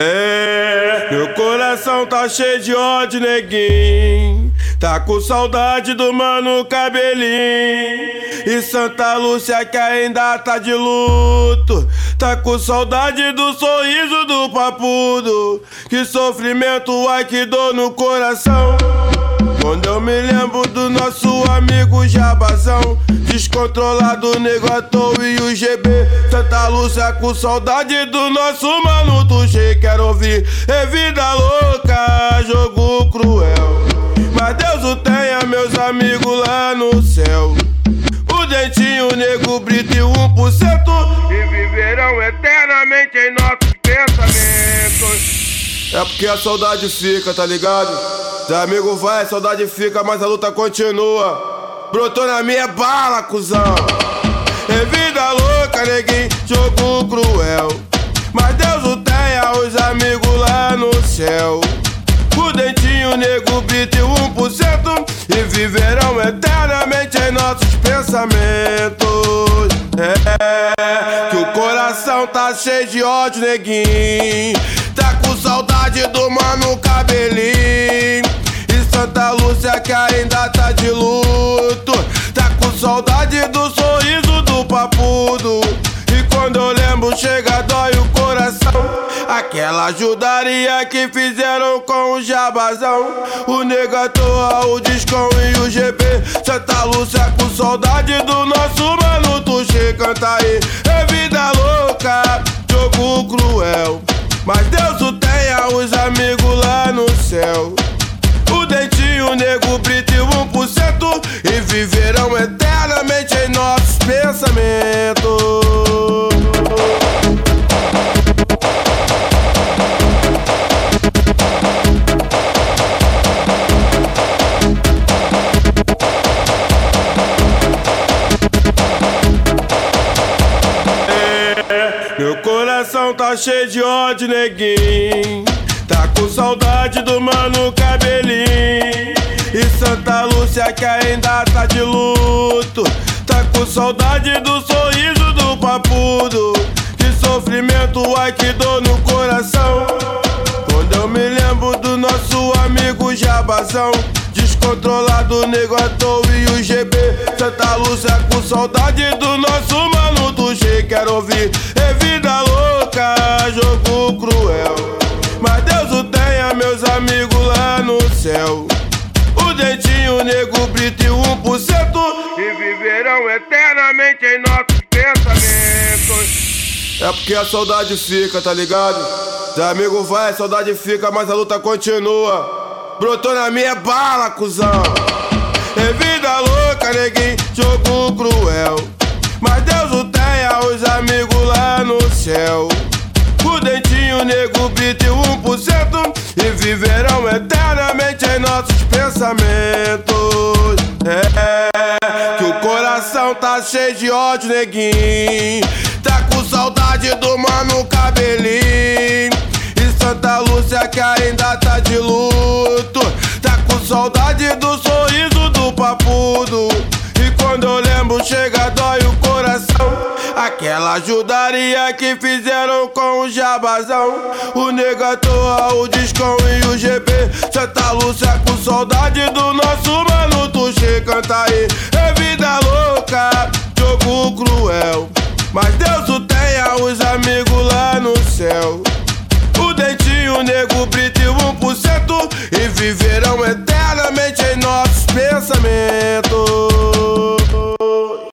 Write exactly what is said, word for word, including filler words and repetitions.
É, meu coração tá cheio de ódio, neguinho. Tá com saudade do mano cabelinho. E Santa Lúcia que ainda tá de luto. Tá com saudade do sorriso do papudo. Que sofrimento, ai que dor no coração. Quando eu me lembro do nosso amigo Jabazão, descontrolado, o nego à toa e o G B. Santa Lúcia com saudade do nosso mano, tu che quer ouvir. É vida louca, jogo cruel. Mas Deus o tenha, meus amigos lá no céu. O dentinho, o nego, brito e um por cento. E viverão eternamente em nossos pensamentos. É porque a saudade fica, tá ligado? Amigo vai, saudade fica, mas a luta continua. Brotou na minha bala, cuzão. É vida louca, neguinho, jogo cruel. Mas Deus o tenha, os amigos lá no céu. O dentinho, nego, brito e um por cento. E viverão eternamente em nossos pensamentos. É, que o coração tá cheio de ódio, neguinho. Tá com saudade do mano cabelinho. Santa Lúcia que ainda tá de luto. Tá com saudade do sorriso do papudo. E quando eu lembro chega dói o coração. Aquela ajudaria que fizeram com o Jabazão, o nego à toa, o Discão e o G B. Santa Lúcia com saudade do nosso mano, tu che canta aí. É vida louca, jogo cruel. Mas Deus o tenha, os amigos lá no céu. O dentinho, o nego, brito e um por cento. E viverão eternamente em nossos pensamentos. É, meu coração tá cheio de ódio, neguinho. Tá com saudade do mano cabelinho. E Santa Lúcia que ainda tá de luto. Tá com saudade do sorriso do papudo. Que sofrimento, ai que dor no coração. Quando eu me lembro do nosso amigo Jabazão, descontrolado, nego à toa e o G B. Santa Lúcia com saudade do nosso mano, tu che quer ouvir. É vida louca, jogo cruel. Mas Deus o tenha, meus amigos lá no céu. O dentinho, o nego, brito e um por cento. E viverão eternamente em nossos pensamentos. É porque a saudade fica, tá ligado? Amigo vai, saudade fica, mas a luta continua. Brotou na minha bala, cuzão. É vida louca, neguinho, jogo cruel. Mas Deus o tenha, os amigos lá no céu. O dentinho, nego, brito e um por cento. E viverão eternamente em nossos pensamentos. É, que o coração tá cheio de ódio, neguinho. Tá com saudade do mano cabelinho. E Santa Lúcia que ainda tá de luto. Tá com saudade do sorriso do papudo. E quando eu lembro chega dói o coração. Aquela ajudaria que fizeram com o Jabazão, o nego à toa, o Discão e o G B. Santa Lúcia com saudade do nosso mano, tu che canta aí. É vida louca, jogo cruel. Mas Deus o tenha, os amigos lá no céu. O dentinho, o nego, brito e um por cento. E viverão eternamente em nossos pensamentos.